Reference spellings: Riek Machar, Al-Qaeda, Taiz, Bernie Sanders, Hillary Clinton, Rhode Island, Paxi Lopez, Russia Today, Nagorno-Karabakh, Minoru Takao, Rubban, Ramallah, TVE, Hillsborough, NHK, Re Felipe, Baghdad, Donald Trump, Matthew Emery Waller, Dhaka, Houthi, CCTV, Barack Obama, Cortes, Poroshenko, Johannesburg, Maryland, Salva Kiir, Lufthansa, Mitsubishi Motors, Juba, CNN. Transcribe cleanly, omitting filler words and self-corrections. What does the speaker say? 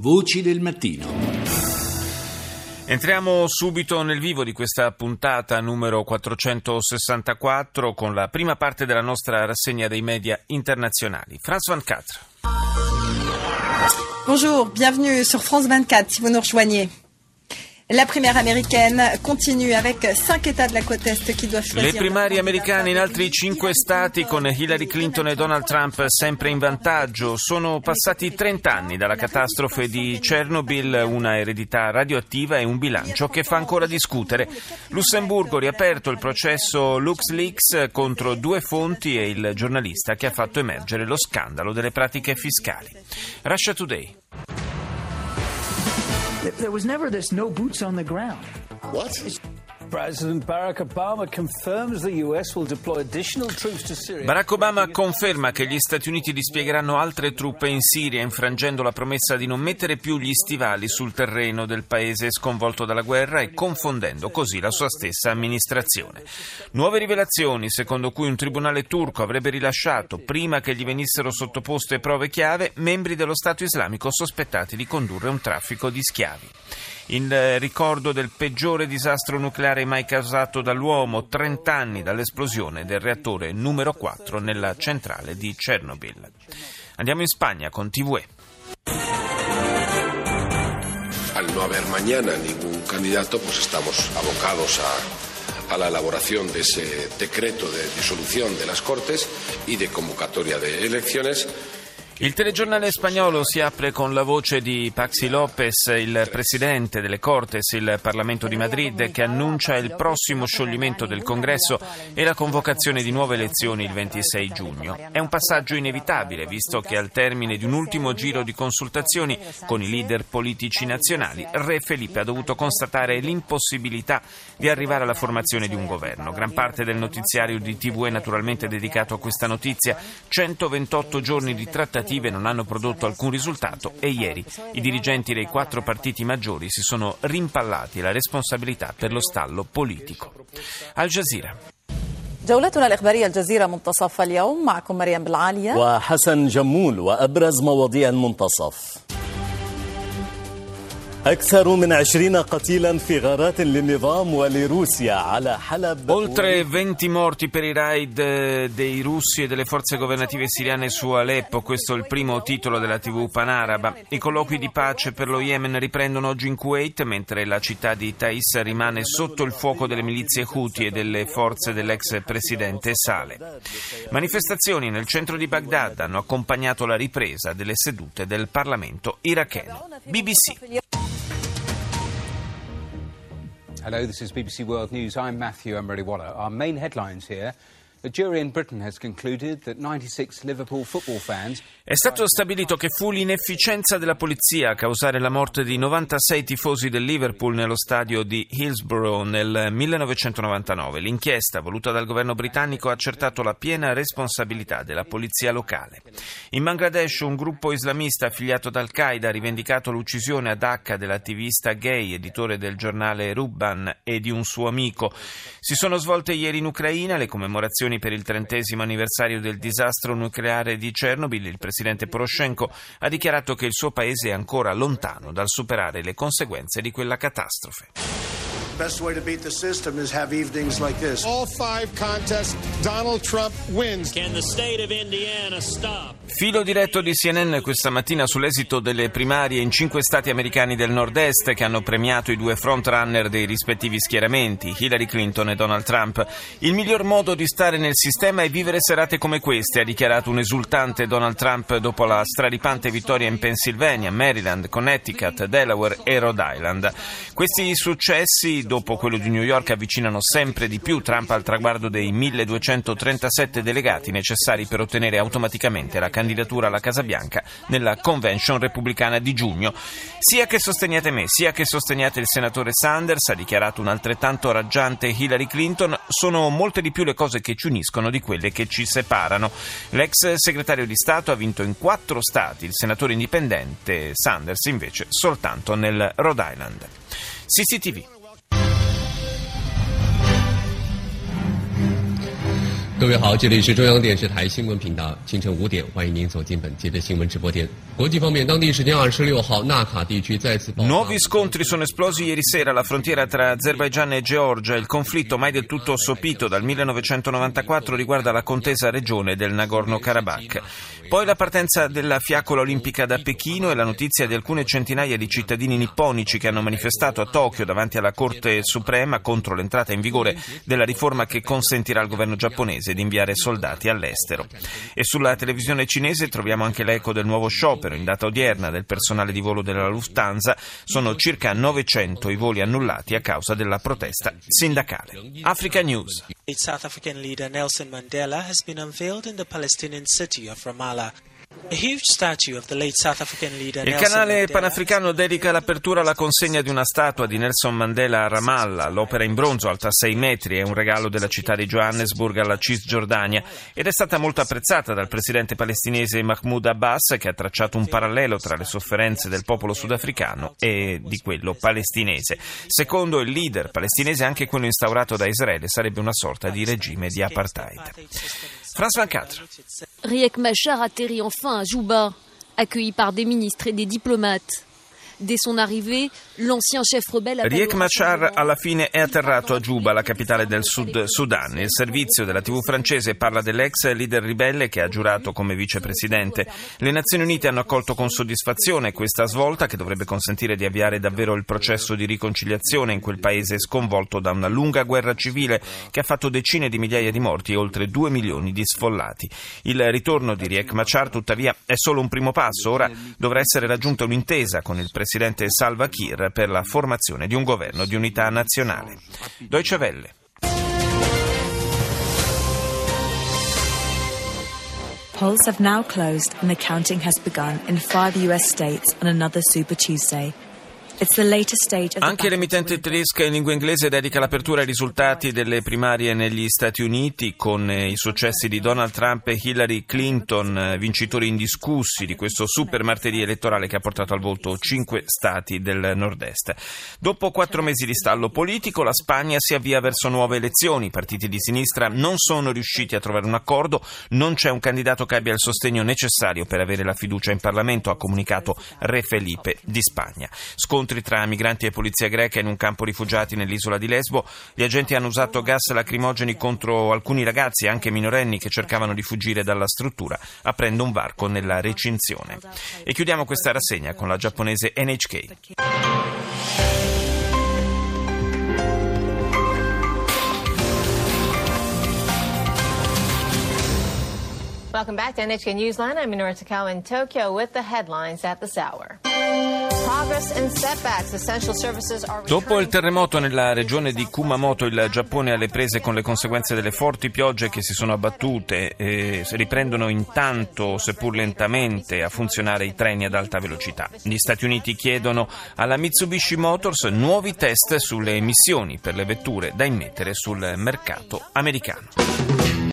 Voci del mattino. Entriamo subito nel vivo di questa puntata numero 464 con la prima parte della nostra rassegna dei media internazionali. France 24. Bonjour, bienvenue sur France 24 si vous nous rejoignez. La primaria americana continua avec 5 États de la côte est qui doivent choisir. Le primarie americane in altri 5 stati con Hillary Clinton e Donald Trump sempre in vantaggio. Sono passati 30 anni dalla catastrofe di Chernobyl, una eredità radioattiva e un bilancio che fa ancora discutere. Lussemburgo ha riaperto il processo LuxLeaks contro 2 fonti e il giornalista che ha fatto emergere lo scandalo delle pratiche fiscali. Russia Today. There was never this no boots on the ground. What? President Barack Obama confirms the US will deploy additional troops to Syria. Barack Obama conferma che gli Stati Uniti dispiegheranno altre truppe in Siria, infrangendo la promessa di non mettere più gli stivali sul terreno del paese sconvolto dalla guerra e confondendo così la sua stessa amministrazione. Nuove rivelazioni, secondo cui un tribunale turco avrebbe rilasciato, prima che gli venissero sottoposte prove chiave, membri dello Stato islamico sospettati di condurre un traffico di schiavi. Il ricordo del peggiore disastro nucleare mai causato dall'uomo, 30 anni dall'esplosione del reattore numero 4 nella centrale di Chernobyl. Andiamo in Spagna con TVE. Al no haber mañana ningún candidato, pues estamos abocados a la elaboración de ese decreto de disolución de las Cortes y de convocatoria de elecciones. Il telegiornale spagnolo si apre con la voce di Paxi Lopez, il presidente delle Cortes, il Parlamento di Madrid, che annuncia il prossimo scioglimento del Congresso e la convocazione di nuove elezioni il 26 giugno. È un passaggio inevitabile, visto che al termine di un ultimo giro di consultazioni con i leader politici nazionali, Re Felipe ha dovuto constatare l'impossibilità di arrivare alla formazione di un governo. Gran parte del notiziario di TVE naturalmente è dedicato a questa notizia. 128 giorni di trattative non hanno prodotto alcun risultato e ieri i dirigenti dei 4 partiti maggiori si sono rimpallati la responsabilità per lo stallo politico. Al Jazeera. جولتنا الإخبارية الجزيرة منتصف اليوم معكم مريم بالعالية وحسن جمول وأبرز مواضيع المنتصف. Oltre 20 morti per i raid dei russi e delle forze governative siriane su Aleppo, questo è il primo titolo della TV panaraba. I colloqui di pace per lo Yemen riprendono oggi in Kuwait, mentre la città di Taiz rimane sotto il fuoco delle milizie Houthi e delle forze dell'ex presidente Saleh. Manifestazioni nel centro di Baghdad hanno accompagnato la ripresa delle sedute del Parlamento iracheno. BBC. Hello, this is BBC World News. I'm Matthew Emery Waller. Our main headlines here. The jury in Britain has concluded that 96 Liverpool football fans. È stato stabilito che fu l'inefficienza della polizia a causare la morte di 96 tifosi del Liverpool nello stadio di Hillsborough nel 1999. L'inchiesta, voluta dal governo britannico, ha accertato la piena responsabilità della polizia locale. In Bangladesh, un gruppo islamista affiliato ad Al-Qaeda ha rivendicato l'uccisione a Dhaka dell'attivista gay, editore del giornale Rubban, e di un suo amico. Si sono svolte ieri in Ucraina le commemorazioni per il 30° anniversario del disastro nucleare di Chernobyl. Il presidente Poroshenko ha dichiarato che il suo paese è ancora lontano dal superare le conseguenze di quella catastrofe. Best way to beat the system is have evenings like this. All 5 contests, Donald Trump wins. Can the state of Indiana stop? Filo diretto di CNN questa mattina sull'esito delle primarie in 5 stati americani del nord-est che hanno premiato i 2 frontrunner dei rispettivi schieramenti, Hillary Clinton e Donald Trump. Il miglior modo di stare nel sistema è vivere serate come queste, ha dichiarato un esultante Donald Trump dopo la straripante vittoria in Pennsylvania, Maryland, Connecticut, Delaware e Rhode Island. Questi successi, dopo quello di New York, avvicinano sempre di più Trump al traguardo dei 1237 delegati necessari per ottenere automaticamente la candidatura alla Casa Bianca nella convention repubblicana di giugno. Sia che sosteniate me, sia che sosteniate il senatore Sanders, ha dichiarato un altrettanto raggiante Hillary Clinton, sono molte di più le cose che ci uniscono di quelle che ci separano. L'ex segretario di Stato ha vinto in 4 stati, il senatore indipendente Sanders invece soltanto nel Rhode Island. CCTV. 各位好，这里是中央电视台新闻频道，清晨5点，欢迎您走进本节的新闻直播间。国际方面，当地时间26号，纳卡地区再次爆发。Nuovi scontri sono esplosi ieri sera alla frontiera tra Azerbaigian e Georgia. Il conflitto, mai del tutto sopito dal 1994, riguarda la contesa regione del Nagorno-Karabakh. Poi la partenza della fiaccola olimpica da Pechino e la notizia di alcune centinaia di cittadini nipponici che hanno manifestato a Tokyo davanti alla Corte Suprema contro l'entrata in vigore della riforma che consentirà al governo giapponese di inviare soldati all'estero. E sulla televisione cinese troviamo anche l'eco del nuovo sciopero in data odierna del personale di volo della Lufthansa. Sono circa 900 i voli annullati a causa della protesta sindacale. Africa News. Il South African leader Nelson Mandela has been unveiled in the Palestinian city of Ramallah. Il canale panafricano dedica l'apertura alla consegna di una statua di Nelson Mandela a Ramallah. L'opera in bronzo, alta 6 metri, è un regalo della città di Johannesburg alla Cisgiordania ed è stata molto apprezzata dal presidente palestinese Mahmoud Abbas, che ha tracciato un parallelo tra le sofferenze del popolo sudafricano e di quello palestinese. Secondo il leader palestinese, anche quello instaurato da Israele sarebbe una sorta di regime di apartheid. France 24. Riek Machar atterrit enfin à Juba, accueilli par des ministres et des diplomates. Dès son arrivée, l'ancien chef rebelle Riek Machar alla fine è atterrato a Juba, la capitale del Sud Sudan. Il servizio della TV francese parla dell'ex leader ribelle che ha giurato come vicepresidente. Le Nazioni Unite hanno accolto con soddisfazione questa svolta che dovrebbe consentire di avviare davvero il processo di riconciliazione in quel paese sconvolto da una lunga guerra civile che ha fatto decine di migliaia di morti e oltre 2 milioni di sfollati. Il ritorno di Riek Machar, tuttavia, è solo un primo passo. Ora dovrà essere raggiunta un'intesa con il Presidente Salva Kiir per la formazione di un governo di unità nazionale. Deutsche Welle. Polls have now closed and the counting has begun in 5 US states on another Super Tuesday. Anche l'emittente tedesca in lingua inglese dedica l'apertura ai risultati delle primarie negli Stati Uniti, con i successi di Donald Trump e Hillary Clinton, vincitori indiscussi di questo super martedì elettorale che ha portato al voto 5 stati del nord-est. Dopo 4 mesi di stallo politico, la Spagna si avvia verso nuove elezioni. I partiti di sinistra non sono riusciti a trovare un accordo, non c'è un candidato che abbia il sostegno necessario per avere la fiducia in Parlamento, ha comunicato Re Felipe di Spagna. Scontri tra migranti e polizia greca in un campo rifugiati nell'isola di Lesbo. Gli agenti hanno usato gas lacrimogeni contro alcuni ragazzi, anche minorenni, che cercavano di fuggire dalla struttura, aprendo un varco nella recinzione. E chiudiamo questa rassegna con la giapponese NHK. Welcome back to NHK Newsline. I'm Minoru Takao in Tokyo with the headlines at this hour. Dopo il terremoto nella regione di Kumamoto, il Giappone è alle prese con le conseguenze delle forti piogge che si sono abbattute e riprendono intanto, seppur lentamente, a funzionare i treni ad alta velocità. Gli Stati Uniti chiedono alla Mitsubishi Motors nuovi test sulle emissioni per le vetture da immettere sul mercato americano.